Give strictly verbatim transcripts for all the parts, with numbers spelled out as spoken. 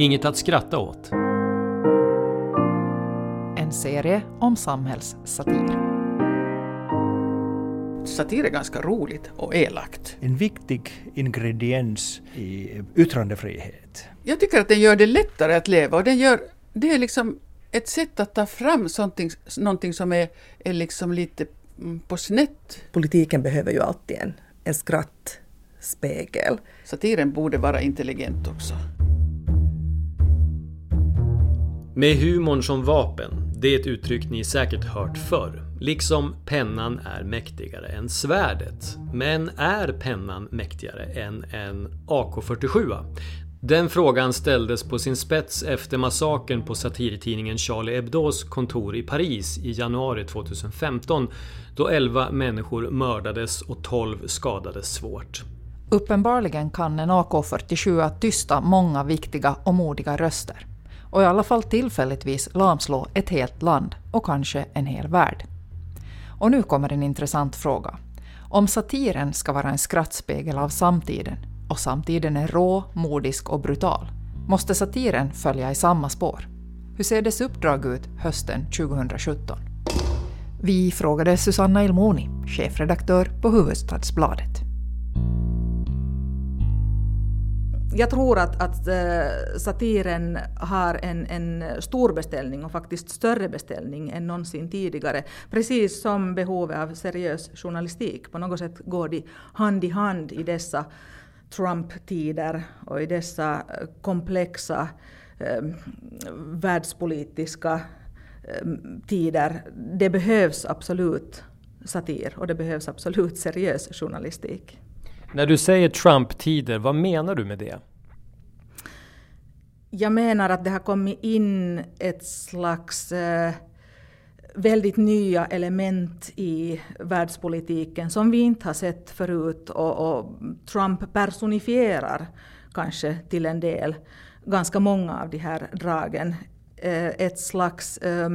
Inget att skratta åt. En serie om samhällssatir. Satir är ganska roligt och elakt. En viktig ingrediens i yttrandefrihet. Jag tycker att den gör det lättare att leva, och den gör, det är liksom ett sätt att ta fram någonting, någonting som är, är liksom lite på snett. Politiken behöver ju alltid en, en skrattspegel. Satiren borde vara intelligent också. Med humorn som vapen, det är ett uttryck ni säkert hört förr. Liksom pennan är mäktigare än svärdet. Men är pennan mäktigare än en A K fyrtiosju? Den frågan ställdes på sin spets efter massakern på satirtidningen Charlie Hebdos kontor i Paris i januari tjugohundrafemton, då elva människor mördades och tolv skadades svårt. Uppenbarligen kan en A K fyrtiosju tysta många viktiga och modiga röster. Och i alla fall tillfälligtvis lamslå ett helt land och kanske en hel värld. Och nu kommer en intressant fråga. Om satiren ska vara en skrattspegel av samtiden, och samtiden är rå, modisk och brutal, måste satiren följa i samma spår? Hur ser dess uppdrag ut hösten tjugohundrasjutton? Vi frågade Susanna Ilmoni, chefredaktör på Huvudstadsbladet. Jag tror att, att satiren har en, en stor beställning, och faktiskt större beställning än någonsin tidigare. Precis som behovet av seriös journalistik. På något sätt går de hand i hand i dessa Trump-tider och i dessa komplexa eh, världspolitiska eh, tider. Det behövs absolut satir, och det behövs absolut seriös journalistik. När du säger Trump-tider, vad menar du med det? Jag menar att det har kommit in ett slags eh, väldigt nya element i världspolitiken som vi inte har sett förut. Och, och Trump personifierar kanske till en del ganska många av de här dragen. Eh, ett slags... Eh,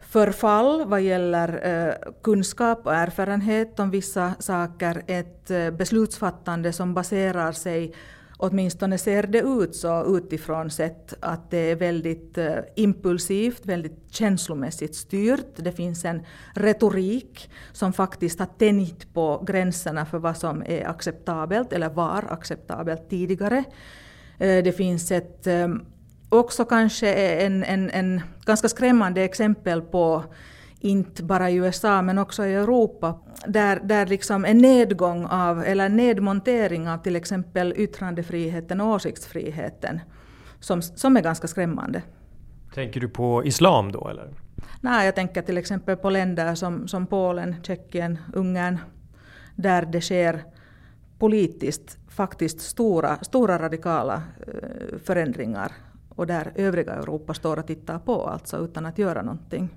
förfall vad gäller eh, kunskap och erfarenhet om vissa saker, ett eh, beslutsfattande som baserar sig, åtminstone ser det ut så utifrån sett, att det är väldigt eh, impulsivt, väldigt känslomässigt styrt. Det finns en retorik som faktiskt har tänjt på gränserna för vad som är acceptabelt eller var acceptabelt tidigare. Eh, det finns ett eh, också kanske en, en, en ganska skrämmande exempel på, inte bara i U S A men också i Europa, där, där liksom en nedgång av eller nedmontering av till exempel yttrandefriheten och åsiktsfriheten som, som är ganska skrämmande. Tänker du på islam då eller? Nej, jag tänker till exempel på länder som, som Polen, Tjeckien, Ungern, där det sker politiskt faktiskt stora, stora radikala förändringar. Och där övriga Europa står och tittar på, alltså utan att göra någonting.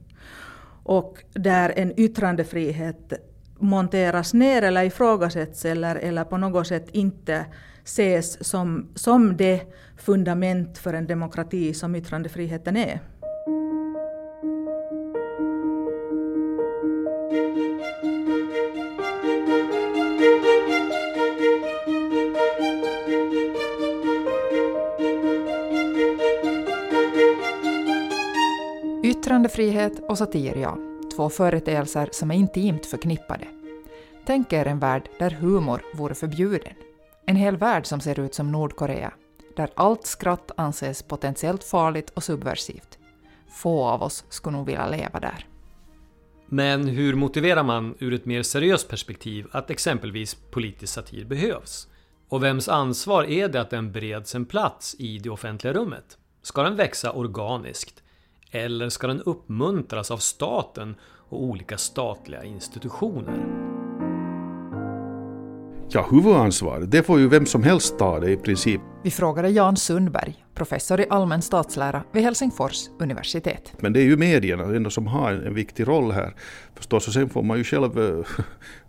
Och där en yttrandefrihet monteras ner eller ifrågasätts eller, eller på något sätt inte ses som, som det fundament för en demokrati som yttrandefriheten är. Yttrandefrihet och satir, ja. Två företeelser som är intimt förknippade. Tänk er en värld där humor vore förbjuden. En hel värld som ser ut som Nordkorea, där allt skratt anses potentiellt farligt och subversivt. Få av oss skulle nog vilja leva där. Men hur motiverar man ur ett mer seriöst perspektiv att exempelvis politisk satir behövs? Och vems ansvar är det att den bereds en plats i det offentliga rummet? Ska den växa organiskt? Eller ska den uppmuntras av staten och olika statliga institutioner? Ja, huvudansvar, det får ju vem som helst ta det i princip. Vi frågade Jan Sundberg, professor i allmän statslära vid Helsingfors universitet. Men det är ju medierna ändå som har en viktig roll här. Förstås, och sen får man ju själv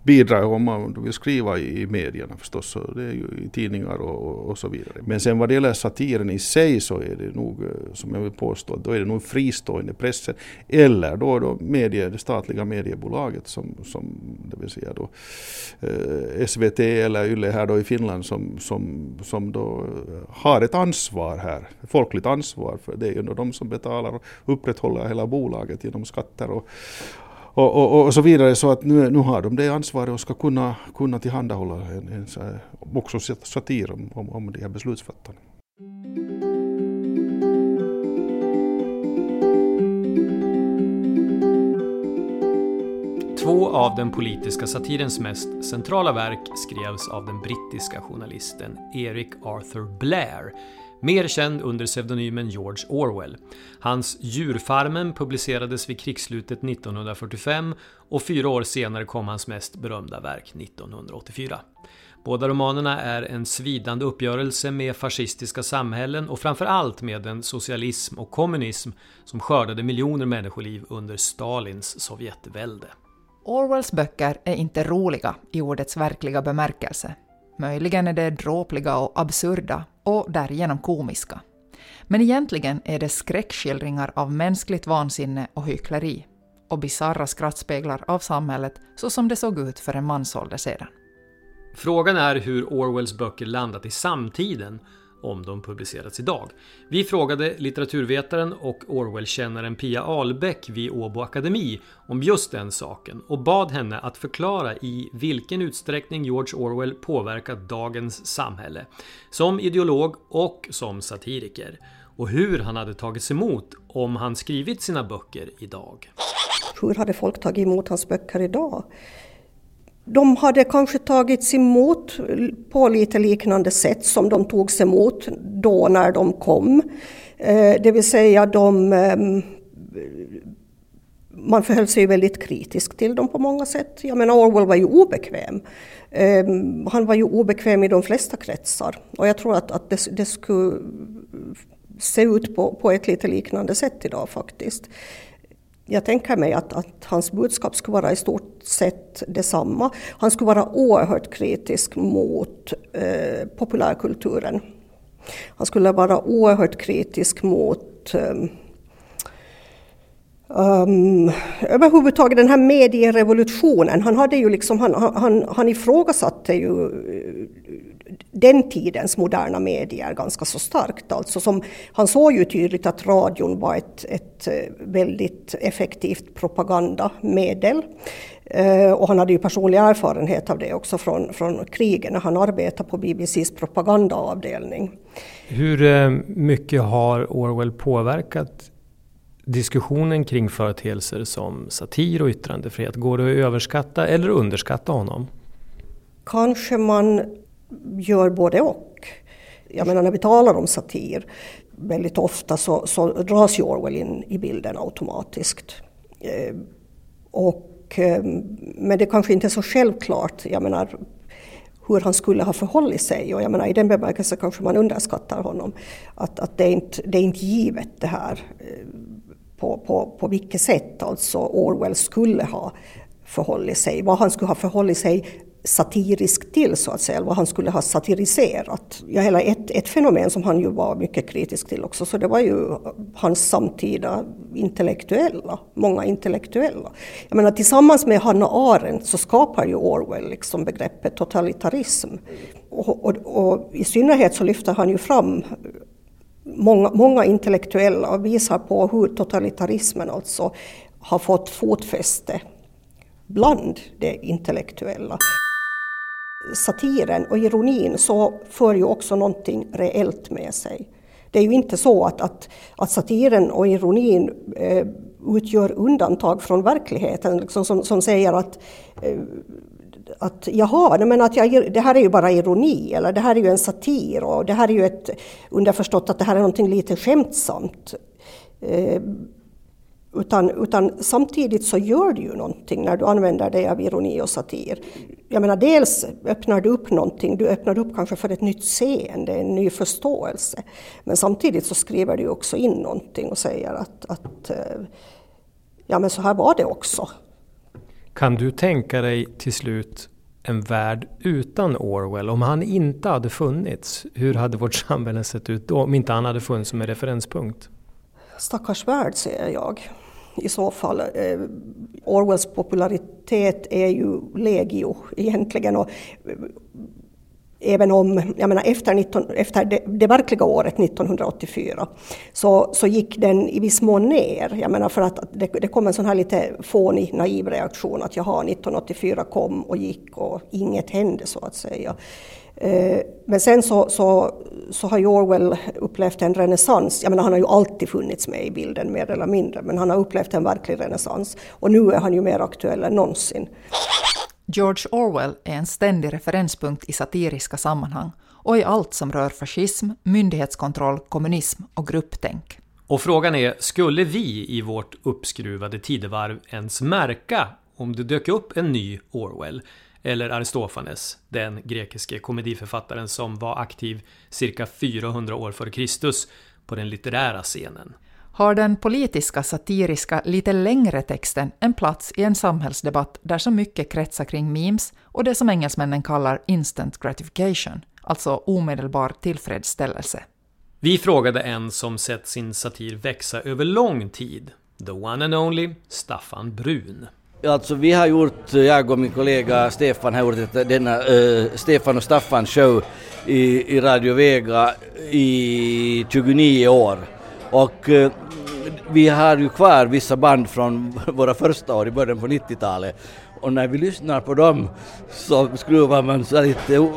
bidra om man vill skriva i medierna förstås. Det är ju i tidningar och, och så vidare. Men sen vad det gäller satiren i sig så är det nog, som jag vill påstå, då är det nog fristående pressen. Eller då, då medier, det statliga mediebolaget som, som det vill säga då, eh, S V T eller Yle här då i Finland som, som, som då har ett ansvar här. här folkligt ansvar, för det är ju ändå de som betalar och upprätthåller hela bolaget genom skatter och Och, och, och så vidare, så att nu, nu har de det ansvaret och ska kunna, kunna tillhandahålla en, en, en, också satir om, om, om de här beslutsfattarna. Två av den politiska satirens mest centrala verk skrevs av den brittiska journalisten Eric Arthur Blair, mer känd under pseudonymen George Orwell. Hans Djurfarmen publicerades vid krigsslutet nittonhundrafyrtiofem och fyra år senare kom hans mest berömda verk nittonhundraåttiofyra. Båda romanerna är en svidande uppgörelse med fascistiska samhällen och framförallt med den socialism och kommunism som skördade miljoner människoliv under Stalins sovjetvälde. Orwells böcker är inte roliga i ordets verkliga bemärkelse. Möjligen är det dråpliga och absurda och därigenom komiska. Men egentligen är det skräckskildringar av mänskligt vansinne och hyckleri och bizarra skrattspeglar av samhället så som det såg ut för en mansålder sedan. Frågan är hur Orwells böcker landat i samtiden om de publicerats idag. Vi frågade litteraturvetaren och Orwell-kännaren Pia Ahlbäck vid Åbo Akademi om just den saken och bad henne att förklara i vilken utsträckning George Orwell påverkat dagens samhälle som ideolog och som satiriker och hur han hade tagits emot om han skrivit sina böcker idag. Hur hade folk tagit emot hans böcker idag? De hade kanske tagits emot på lite liknande sätt som de togs emot då när de kom. Det vill säga, de, man förhöll sig väldigt kritisk till dem på många sätt. Jag menar, Orwell var ju obekväm. Han var ju obekväm i de flesta kretsar. Och jag tror att, att det, det skulle se ut på, på ett lite liknande sätt idag faktiskt. Jag tänker mig att, att hans budskap skulle vara i stort sett detsamma. Han skulle vara oerhört kritisk mot eh, populärkulturen. Han skulle vara oerhört kritisk mot eh, um, överhuvudtaget den här medierevolutionen. Han hade ju liksom han han han ifrågasatte ju den tidens moderna medier ganska så starkt. Alltså som, han såg ju tydligt att radion var ett, ett väldigt effektivt propagandamedel. Eh, och han hade ju personlig erfarenhet av det också från, från krigen när han arbetade på B B C:s propagandaavdelning. Hur mycket har Orwell påverkat diskussionen kring företeelser som satir och yttrandefrihet? Går det att överskatta eller underskatta honom? Kanske man gör både och. Jag menar, när vi talar om satir väldigt ofta så, så dras ju Orwell in i bilden automatiskt. Eh, och, eh, men det kanske inte är så självklart, jag menar, hur han skulle ha förhållit sig. Och jag menar, i den bemärkelsen kanske man underskattar honom. Att, att det, är inte, det är inte givet det här eh, på, på, på vilket sätt alltså Orwell skulle ha förhållit sig. Vad han skulle ha förhållit sig satirisk till, så att säga, vad han skulle ha satiriserat. Ja, hela ett, ett fenomen som han ju var mycket kritisk till också, så det var ju hans samtida intellektuella, många intellektuella. Jag menar, tillsammans med Hannah Arendt så skapar ju Orwell liksom begreppet totalitarism. Och, och, och i synnerhet så lyfter han ju fram många, många intellektuella och visar på hur totalitarismen alltså har fått fotfäste bland det intellektuella. Satiren och ironin så för ju också någonting reellt med sig. Det är ju inte så att, att, att satiren och ironin eh, utgör undantag från verkligheten liksom, som, som säger att, eh, att, jaha, men att jag, det här är ju bara ironi, eller det här är ju en satir och det här är ju ett underförstått att det här är någonting lite skämtsamt. Eh, Utan, utan samtidigt så gör du ju någonting när du använder dig av ironi och satir. Jag menar, dels öppnar du upp någonting, du öppnar upp kanske för ett nytt seende, en ny förståelse. Men samtidigt så skriver du också in någonting och säger att, att ja, men så här var det också. Kan du tänka dig till slut en värld utan Orwell? Om han inte hade funnits, hur hade vårt samhälle sett ut då, om inte han hade funnits som en referenspunkt? Stackars värld, säger jag. I så fall, eh, Orwells popularitet är ju legio egentligen. Och även om, jag menar, efter, nitton, efter det, det verkliga året nittonhundraåttiofyra så, så gick den i viss mån ner. Jag menar, för att det, det kom en sån här lite fånig, naiv reaktion att jaha, nittonhundraåttiofyra kom och gick och inget hände så att säga. Men sen så, så, så har Orwell upplevt en renässans. Jag menar, han har ju alltid funnits med i bilden mer eller mindre, men han har upplevt en verklig renässans och nu är han ju mer aktuell än någonsin. George Orwell är en ständig referenspunkt i satiriska sammanhang och i allt som rör fascism, myndighetskontroll, kommunism och grupptänk. Och frågan är, skulle vi i vårt uppskruvade tidevarv ens märka om det dök upp en ny Orwell? Eller Aristofanes, den grekiske komediförfattaren som var aktiv cirka fyrahundra år före Kristus på den litterära scenen. Har den politiska, satiriska, lite längre texten en plats i en samhällsdebatt där så mycket kretsar kring memes och det som engelsmännen kallar instant gratification, alltså omedelbar tillfredsställelse? Vi frågade en som sett sin satir växa över lång tid, the one and only Staffan Brun. Alltså vi har gjort, jag och min kollega Stefan har gjort denna uh, Stefan och Staffan show i, i Radio Vega i tjugonio år. Och uh, vi har ju kvar vissa band från våra första år i början på nittiotalet. Och när vi lyssnar på dem så skruvar man så lite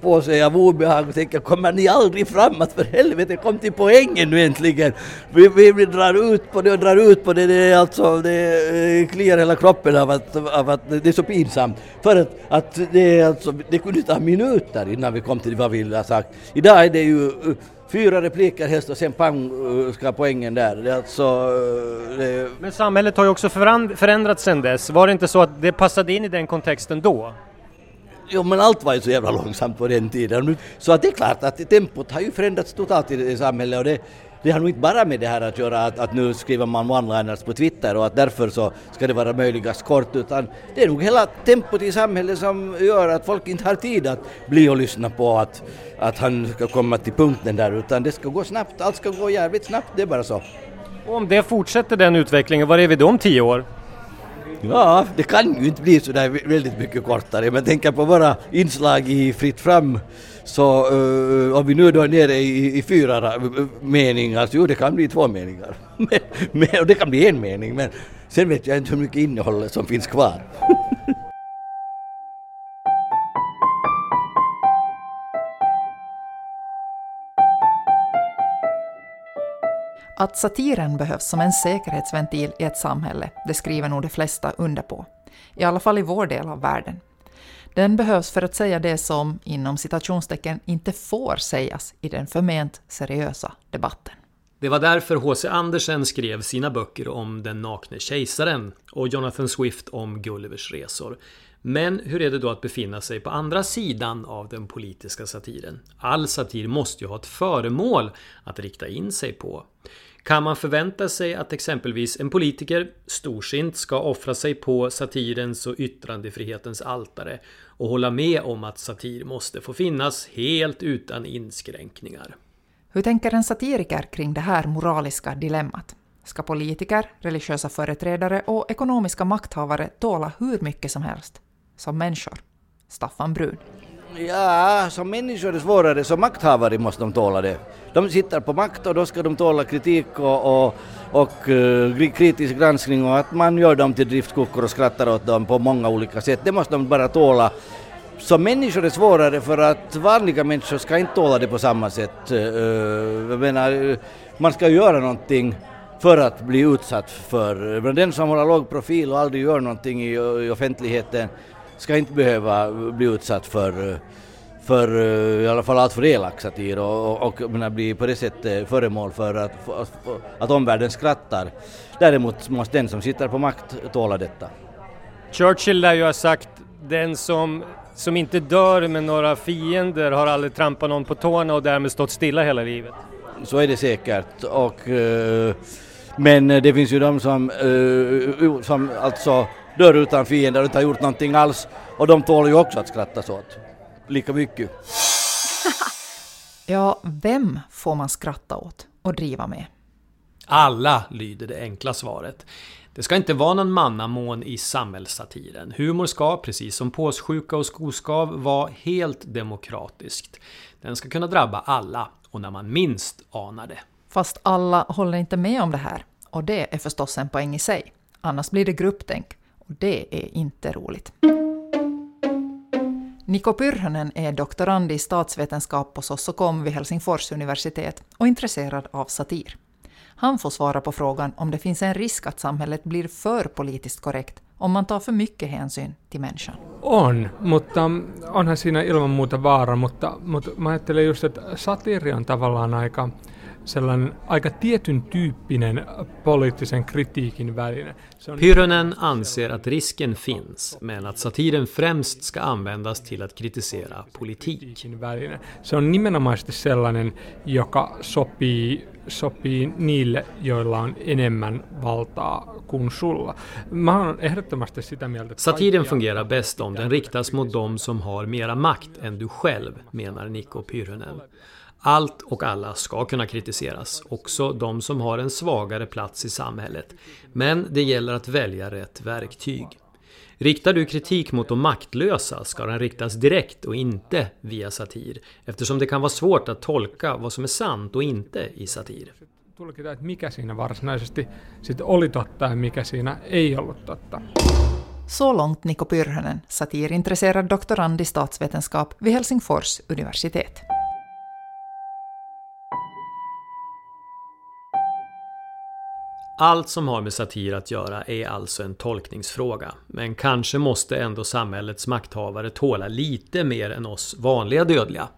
på sig av obehag och tänker, kommer ni aldrig framåt för helvete, kom till poängen nu äntligen. Vi, vi, vi drar ut på det och drar ut på det, det, alltså, det kliar hela kroppen av att, av att det är så pinsamt. För att, att det, alltså, det kunde ta minuter innan vi kom till vad vi ville ha sagt. Idag är det ju fyra repliker helst och sen pang ska poängen där. Det är alltså, det... Men samhället har ju också förändrats sedan dess. Var det inte så att det passade in i den kontexten då? Jo, men allt var ju så jävla långsamt på den tiden. Så att det är klart att tempot har ju förändrats totalt i samhället. Och det, det har nog inte bara med det här att göra att, att nu skriver man one-liners på Twitter och att därför så ska det vara möjligast kort. Utan det är nog hela tempot i samhället som gör att folk inte har tid att bli och lyssna på att, att han ska komma till punkten där. Utan det ska gå snabbt, allt ska gå jävligt snabbt, det är bara så. Och om det fortsätter den utvecklingen, var är vi då om tio år? Ja, det kan ju inte bli så där väldigt mycket kortare. Men tänker på våra inslag i Fritt Fram, så uh, om vi nu då är nere i, i fyra meningar, så jo, det kan bli två meningar. Men, men, och det kan bli en mening, men sen vet jag inte hur mycket innehåll som finns kvar. Att satiren behövs som en säkerhetsventil i ett samhälle, det skriver nog de flesta under på. I alla fall i vår del av världen. Den behövs för att säga det som, inom citationstecken, inte får sägas i den förment seriösa debatten. Det var därför H C. Andersen skrev sina böcker om den nakne kejsaren och Jonathan Swift om Gullivers resor. Men hur är det då att befinna sig på andra sidan av den politiska satiren? All satir måste ju ha ett föremål att rikta in sig på. Kan man förvänta sig att exempelvis en politiker storsint ska offra sig på satirens och yttrandefrihetens altare och hålla med om att satir måste få finnas helt utan inskränkningar? Hur tänker en satiriker kring det här moraliska dilemmat? Ska politiker, religiösa företrädare och ekonomiska makthavare tåla hur mycket som helst? Som människor. Staffan Brun. Ja, som människor är det svårare. Som makthavare måste de tåla det. De sitter på makt och då ska de tåla kritik och, och, och uh, kritisk granskning. Och att man gör dem till driftkuckor och skrattar åt dem på många olika sätt. Det måste de bara tåla. Som människor är det svårare för att vanliga människor ska inte tåla det på samma sätt. Uh, jag menar, man ska göra någonting för att bli utsatt för. Men den som har låg profil och aldrig gör någonting i, i offentligheten ska inte behöva bli utsatt för, för i alla fall allt för elak satir och, och, och men, bli på det sättet föremål för att, för, att omvärlden skrattar. Däremot måste den som sitter på makt tåla detta. Churchill lär ju ha sagt, den som, som inte dör med några fiender har aldrig trampat någon på tårna och därmed stått stilla hela livet. Så är det säkert. Och, men det finns ju de som, som alltså dör utan fiender och inte har gjort någonting alls. Och de tål ju också att skrattas åt. Lika mycket. Ja, vem får man skratta åt och driva med? Alla lyder det enkla svaret. Det ska inte vara någon mannamån i samhällssatiren. Humor ska, precis som påssjuka och skoskav, vara helt demokratiskt. Den ska kunna drabba alla och när man minst anar det. Fast alla håller inte med om det här. Och det är förstås en poäng i sig. Annars blir det grupptänk. Och det är inte roligt. Niko Pyrhönen är doktorand i statsvetenskap på Sossokom vid Helsingfors universitet och intresserad av satir. Han får svara på frågan om det finns en risk att samhället blir för politiskt korrekt om man tar för mycket hänsyn till människan. On, mutta onhan siinä ilman muuta vaara, mutta, mutta mä ajattelen just, että satiiri on tavallaan aika, sellainen, aika tietyn tyyppinen poliittisen kritiikin väline. Pyrhönen anser att risken finns, men att satiren främst ska användas till att kritisera politik. Se on nimenomaisesti sellainen, joka sopii sopii niille, joilla on enemmän valtaa kuin sulla. Mä oon ehdottomasti sitä mieltä. Satiren fungerar bäst om den riktas mot de som har mera makt än du själv, menar Niko Pyrhönen. Allt och alla ska kunna kritiseras, också de som har en svagare plats i samhället. Men det gäller att välja rätt verktyg. Riktar du kritik mot de maktlösa ska den riktas direkt och inte via satir, eftersom det kan vara svårt att tolka vad som är sant och inte i satir. Tulkitaan, että mikä siinä varsinaisesti sitten oli totta ja mikä siinä ei ollut totta. Så långt Niko Pyrhönen, satirintresserad doktorand i statsvetenskap vid Helsingfors universitet. Allt som har med satir att göra är alltså en tolkningsfråga, men kanske måste ändå samhällets makthavare tåla lite mer än oss vanliga dödliga.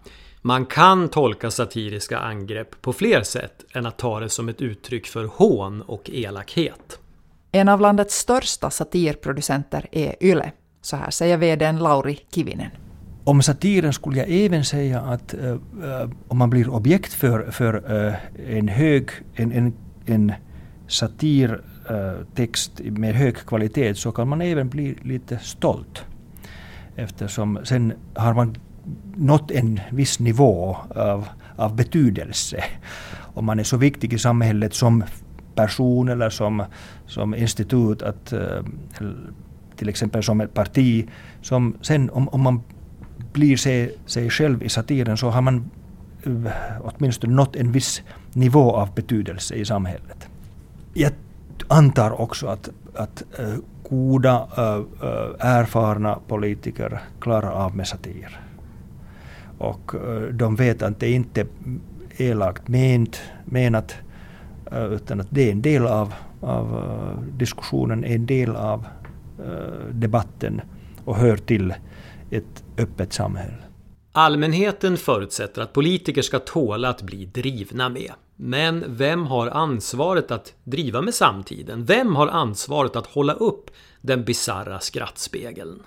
Man kan tolka satiriska angrepp på fler sätt än att ta det som ett uttryck för hån och elakhet. En av landets största satirproducenter är Yle. Så här säger vd:n Lauri Kivinen. Om satiren skulle jag även säga att uh, uh, om man blir objekt för, för uh, en hög... en, en, en satirtext med hög kvalitet så kan man även bli lite stolt. Eftersom sen har man nått en viss nivå av, av betydelse. Om man är så viktig i samhället som person eller som, som institut, att, till exempel som ett parti. Som sen om, om man blir sig, sig själv i satiren så har man åtminstone nått en viss nivå av betydelse i samhället. Jag antar också att, att goda, erfarna politiker klarar av med satir. Och de vet att det inte är elakt ment, menat, utan att det är en del av, av diskussionen, en del av debatten och hör till ett öppet samhälle. Allmänheten förutsätter att politiker ska tåla att bli drivna med. Men vem har ansvaret att driva med samtiden? Vem har ansvaret att hålla upp den bizarra skrattspegeln?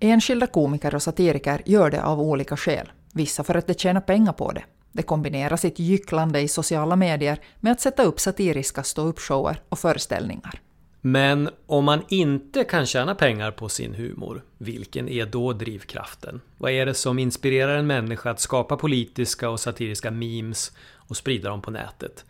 Enskilda komiker och satiriker gör det av olika skäl. Vissa för att de tjänar pengar på det. De kombinerar sitt gycklande i sociala medier med att sätta upp satiriska stå-upp-shower och föreställningar. Men om man inte kan tjäna pengar på sin humor, vilken är då drivkraften? Vad är det som inspirerar en människa att skapa politiska och satiriska memes och sprida dem på nätet?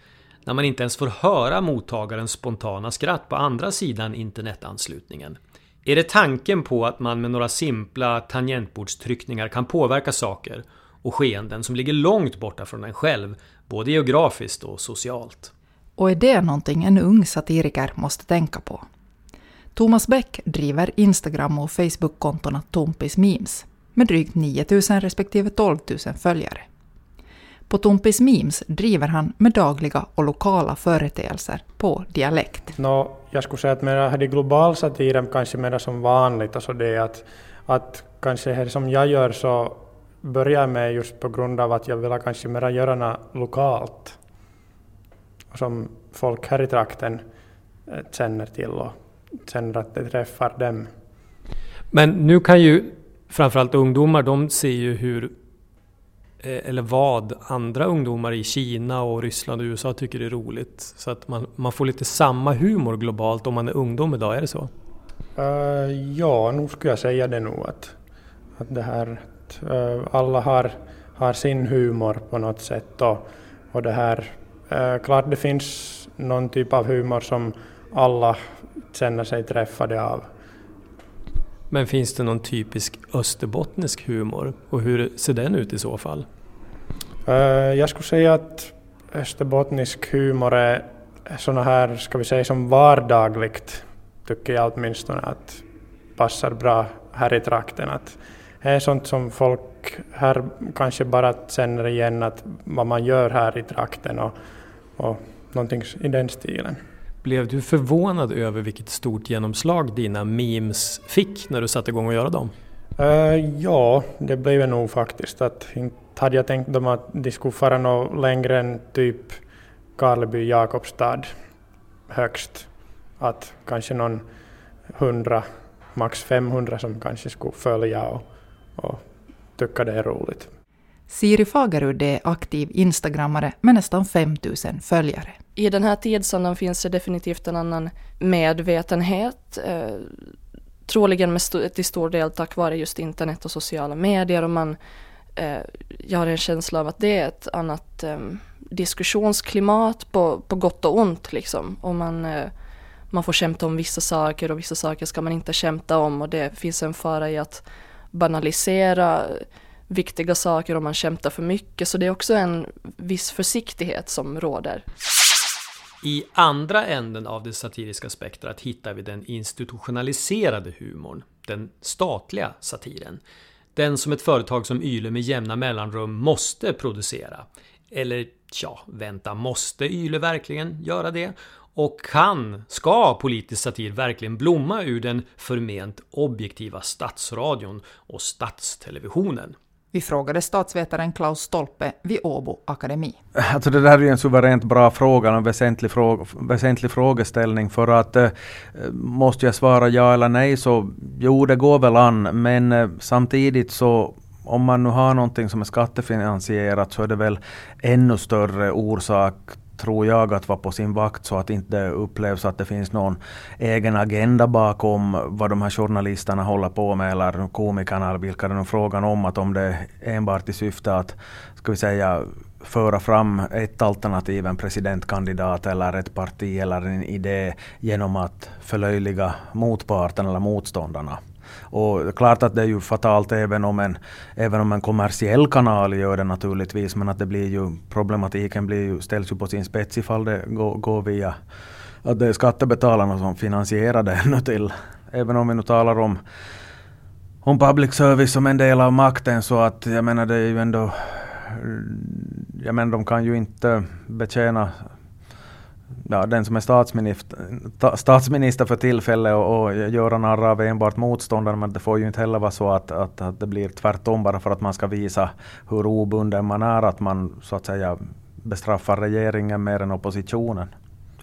När man inte ens får höra mottagarens spontana skratt på andra sidan internetanslutningen. Är det tanken på att man med några simpla tangentbordstryckningar kan påverka saker och skeenden som ligger långt borta från en själv, både geografiskt och socialt? Och är det någonting en ung satiriker måste tänka på? Thomas Bäck driver Instagram- och Facebook-kontona Tompas memes med drygt nio tusen respektive tolv tusen följare. På Tompas memes driver han med dagliga och lokala företeelser på dialekt. No, jag skulle säga att mera här i global satiren kanske mera som vanligt. Alltså det är att, att kanske här som jag gör så börjar jag med just på grund av att jag vill kanske mera göra något lokalt. Som folk här i trakten känner till och känner att det träffar dem. Men nu kan ju framförallt ungdomar, de ser ju hur eller vad andra ungdomar i Kina och Ryssland och U S A tycker är roligt. Så att man, man får lite samma humor globalt om man är ungdom idag, är det så? Uh, ja, nog skulle jag säga det nog. Att, att det här, att, uh, alla har, har sin humor på något sätt och, och det här. Eh, klart det finns någon typ av humor som alla känner sig träffade av. Men finns det någon typisk österbottnisk humor? Och hur ser den ut i så fall? Jag skulle säga att österbottnisk humor är sådana här, ska vi säga, som vardagligt, tycker jag åtminstone, att passar bra här i trakten. Att det är sånt som folk här kanske bara känner igen, att vad man gör här i trakten och, och någonting i den stilen. Blev du förvånad över vilket stort genomslag dina memes fick när du satte igång att göra dem? Uh, ja, det blev det nog faktiskt. Att inte hade jag tänkt dem att de skulle fara något längre än typ Karleby, Jakobstad högst. Att kanske någon hundra, max femhundra som kanske skulle följa och, och tycka det är roligt. Siri Fagerud är aktiv instagrammare med nästan femtusen följare. I den här tidsandan finns det definitivt en annan medvetenhet. Eh, troligen med st- till stor del tack vare just internet och sociala medier. Och man, eh, jag har en känsla av att det är ett annat eh, diskussionsklimat på, på gott och ont. Liksom. Och man, eh, man får kämta om vissa saker och vissa saker ska man inte kämta om. Och det finns en fara i att banalisera viktiga saker om man kämpar för mycket. Så det är också en viss försiktighet som råder. I andra änden av det satiriska spektrat hittar vi den institutionaliserade humorn, den statliga satiren. Den som ett företag som Yle med jämna mellanrum måste producera. Eller, ja, vänta, måste Yle verkligen göra det? Och kan, ska politisk satir verkligen blomma ur den förment objektiva statsradion och statstelevisionen? Vi frågade statsvetaren Klaus Stolpe vid Åbo Akademi. Alltså det där är ju en suveränt bra fråga, en väsentlig, fråga, väsentlig frågeställning. För att eh, måste jag svara ja eller nej så jo, det går väl an. Men eh, samtidigt så om man nu har någonting som är skattefinansierat så är det väl ännu större orsak, tror jag, att vara på sin vakt så att inte upplevs att det finns någon egen agenda bakom vad de här journalisterna håller på med eller komikerna eller vilka det är frågan om, att om det enbart i syfte att, ska vi säga, föra fram ett alternativ, en presidentkandidat eller ett parti eller en idé genom att förlöjliga motparten eller motståndarna. Och klart att det är ju fatalt även om en, även om en kommersiell kanal gör det naturligtvis, men att det blir ju, problematiken blir ju, ställs ju på sin spets ifall det går, går via att det är skattebetalarna som finansierar det ännu till. Även om vi nu talar om, om public service som en del av makten, så att jag menar det är ju ändå, jag menar de kan ju inte betjäna, ja, den som är statsminister, statsminister för tillfället och, och göra narra av enbart motståndare, men det får ju inte heller vara så att, att, att det blir tvärtom bara för att man ska visa hur obunden man är, att man så att säga bestraffar regeringen mer än oppositionen.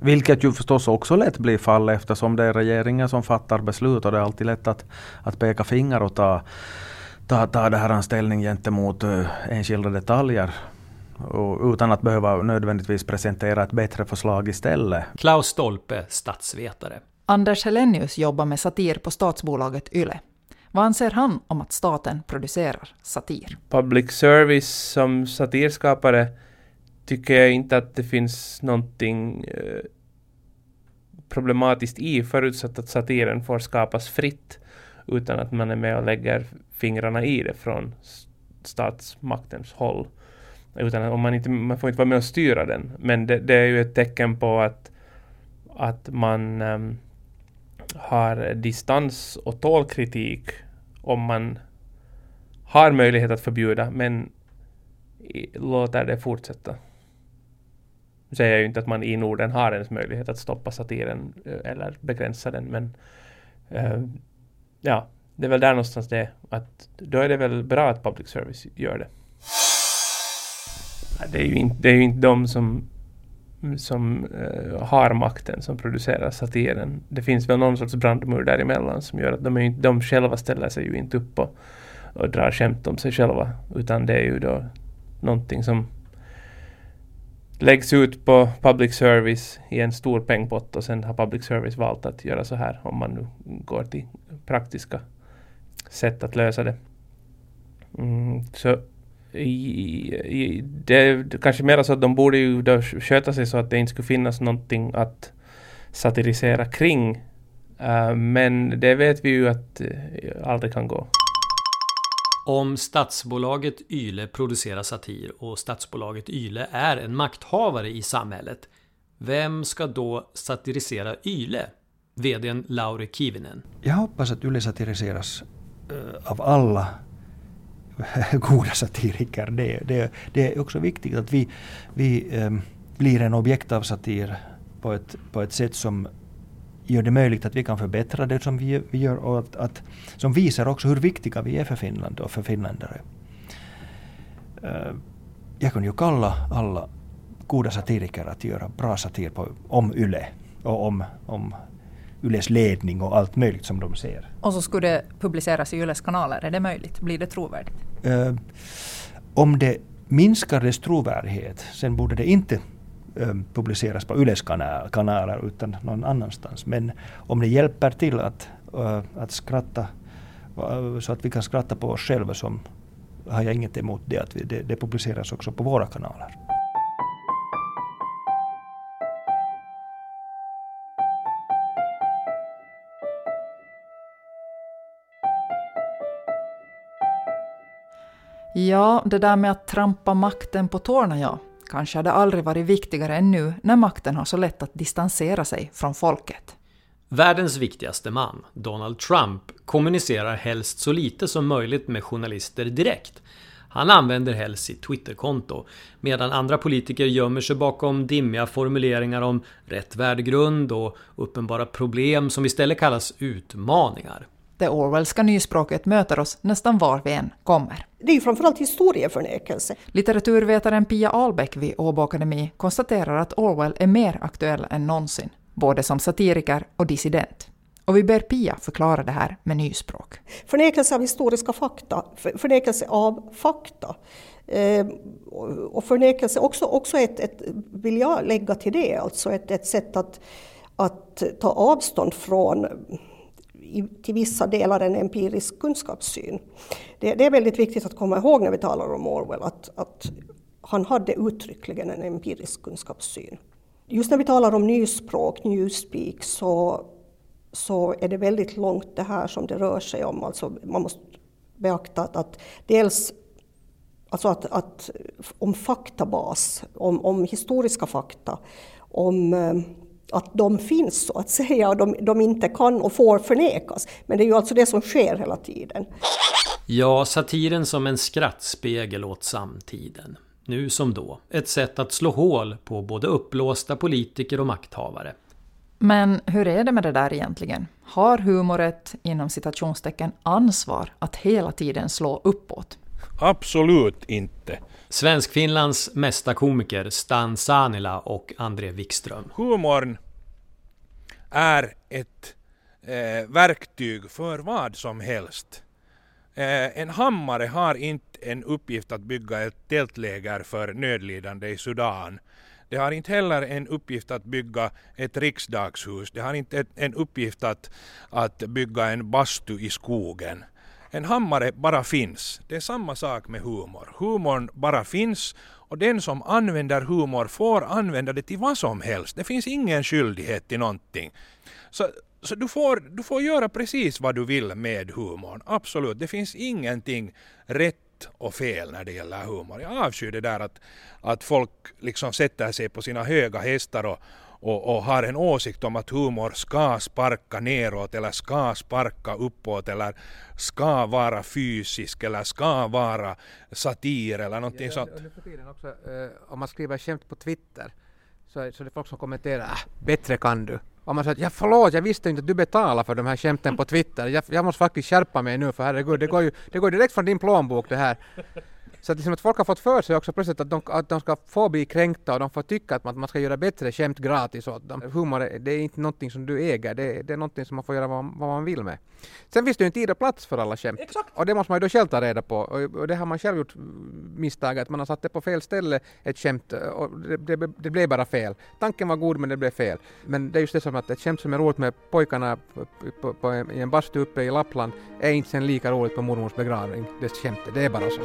Vilket ju förstås också lätt blir fall eftersom det är regeringen som fattar beslut och det är alltid lätt att, att peka finger och ta, ta, ta det här en ställning gentemot uh, enskilda detaljer. Och utan att behöva nödvändigtvis presentera ett bättre förslag istället. Klaus Stolpe, statsvetare. Anders Hellenius jobbar med satir på statsbolaget Yle. Vad anser han om att staten producerar satir? Public service som satirskapare tycker jag inte att det finns någonting problematiskt i, förutsatt att satiren får skapas fritt utan att man är med och lägger fingrarna i det från statsmaktens håll. Utan om man, inte, man får inte vara med och styra den. Men det, det är ju ett tecken på att, att man äm, har distans och tål kritik om man har möjlighet att förbjuda, men i, låter det fortsätta. Nu säger jag ju inte att man i Norden har ens möjlighet att stoppa satiren eller begränsa den, men äh, ja, det är väl där någonstans det, att då är det väl bra att public service gör det. Det är ju inte, det är ju inte de som, som uh, har makten som producerar satiren. Det finns väl någon sorts brandmur däremellan som gör att de, är inte, de själva ställer sig ju inte upp och, och drar skämt om sig själva. Utan det är ju då någonting som läggs ut på public service i en stor pengpott och sen har public service valt att göra så här, om man nu går till praktiska sätt att lösa det. Mm, så... I, i, det, det kanske mer så att de borde ju sköta sig så att det inte skulle finnas någonting att satirisera kring. Uh, men det vet vi ju att uh, aldrig kan gå. Om statsbolaget Yle producerar satir och statsbolaget Yle är en makthavare i samhället, vem ska då satirisera Yle? V D:n Lauri Kivinen. Jag hoppas att Yle satiriseras uh, av alla goda satiriker. Det, det, det är också viktigt att vi, vi um, blir en objekt av satir på ett, på ett sätt som gör det möjligt att vi kan förbättra det som vi, vi gör och att, att, som visar också hur viktiga vi är för Finland och för finländare. Uh, jag kan ju kalla alla goda satiriker att göra bra satir på, om Yle och om, om Yles ledning och allt möjligt som de ser. Och så skulle det publiceras i Yles kanaler, är det möjligt? Blir det trovärdigt? Uh, om det minskar dess trovärdighet, sen borde det inte publiceras på Yles kanaler utan någon annanstans. Men om det hjälper till att, uh, att skratta uh, så att vi kan skratta på oss själva, så har jag inget emot det att vi, det, det publiceras också på våra kanaler. Ja, det där med att trampa makten på tårna, ja. Kanske hade aldrig varit viktigare än nu när makten har så lätt att distansera sig från folket. Världens viktigaste man, Donald Trump, kommunicerar helst så lite som möjligt med journalister direkt. Han använder helst sitt Twitterkonto, medan andra politiker gömmer sig bakom dimmiga formuleringar om rätt värdegrund och uppenbara problem som istället kallas utmaningar. Det Orwellska nyspråket möter oss nästan var vi än kommer. Det är ju framförallt historieförnekelse. Litteraturvetaren Pia Ahlbäck vid Åbo Akademi konstaterar att Orwell är mer aktuell än någonsin, både som satiriker och dissident. Och vi ber Pia förklara det här med nyspråk. Förnekelse av historiska fakta, förnekelse av fakta. Eh, och förnekelse också, också ett, ett, vill jag lägga till det, alltså ett, ett sätt att, att ta avstånd från till vissa delar en empirisk kunskapssyn. Det, det är väldigt viktigt att komma ihåg när vi talar om Orwell att, att han hade uttryckligen en empirisk kunskapssyn. Just när vi talar om nyspråk, newspeak, så, så är det väldigt långt det här som det rör sig om. Alltså man måste beakta att dels alltså att, att om faktabas, om, om historiska fakta, om att de finns så att säga och de, de inte kan och får förnekas. Men det är ju alltså det som sker hela tiden. Ja, satiren som en skrattspegel åt samtiden. Nu som då. Ett sätt att slå hål på både uppblåsta politiker och makthavare. Men hur är det med det där egentligen? Har humoret inom citationstecken ansvar att hela tiden slå uppåt? Absolut inte. Svensk-Finlands mästarkomiker Stan Sanila och André Wikström. Humorn är ett eh, verktyg för vad som helst. Eh, en hammare har inte en uppgift att bygga ett tältläger för nödlidande i Sudan. Det har inte heller en uppgift att bygga ett riksdagshus. Det har inte ett, en uppgift att, att bygga en bastu i skogen. En hammare bara finns. Det är samma sak med humor. Humorn bara finns och den som använder humor får använda det till vad som helst. Det finns ingen skyldighet till någonting. Så, så du får, du får göra precis vad du vill med humorn. Absolut, det finns ingenting rätt och fel när det gäller humor. Jag avskyr det där att, att folk liksom sätter sig på sina höga hästar och Och, och har en åsikt om att humor ska sparka neråt eller ska sparka uppåt eller ska vara fysisk eller ska vara satir eller någonting ja, sånt. Nu för tiden också, eh, om man skriver skämt på Twitter så, så är det folk som kommenterar äh, bättre kan du. Om man säger ja, förlåt, jag visste inte att du betalar för de här skämten på Twitter. Jag, jag måste faktiskt skärpa mig nu för herregud, det går ju det går direkt från din plånbok det här. Så att, liksom att folk har fått för sig också plötsligt att de, att de ska få bli kränkta och de får tycka att man, att man ska göra bättre skämt gratis åt dem. Humor, det är inte någonting som du äger, det, det är någonting som man får göra vad, vad man vill med. Sen finns det ju en tid och plats för alla skämt. Exakt. Och det måste man ju då själv ta reda på. Och, och det har man själv gjort misstag att man har satt det på fel ställe ett skämt och det, det, det blev bara fel. Tanken var god men det blev fel. Men det är just det som att ett skämt som är roligt med pojkarna på, på, på en, i en bastu uppe i Lappland är inte sen lika roligt på mormors begravning. Det är skämt, det är bara så.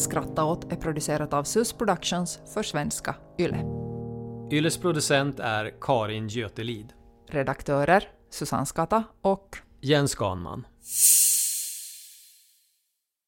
att skratta åt är producerat av Sus Productions för Svenska Yle. Yles producent är Karin Götelid. Redaktörer Susanne Skatta och Jens Ganman.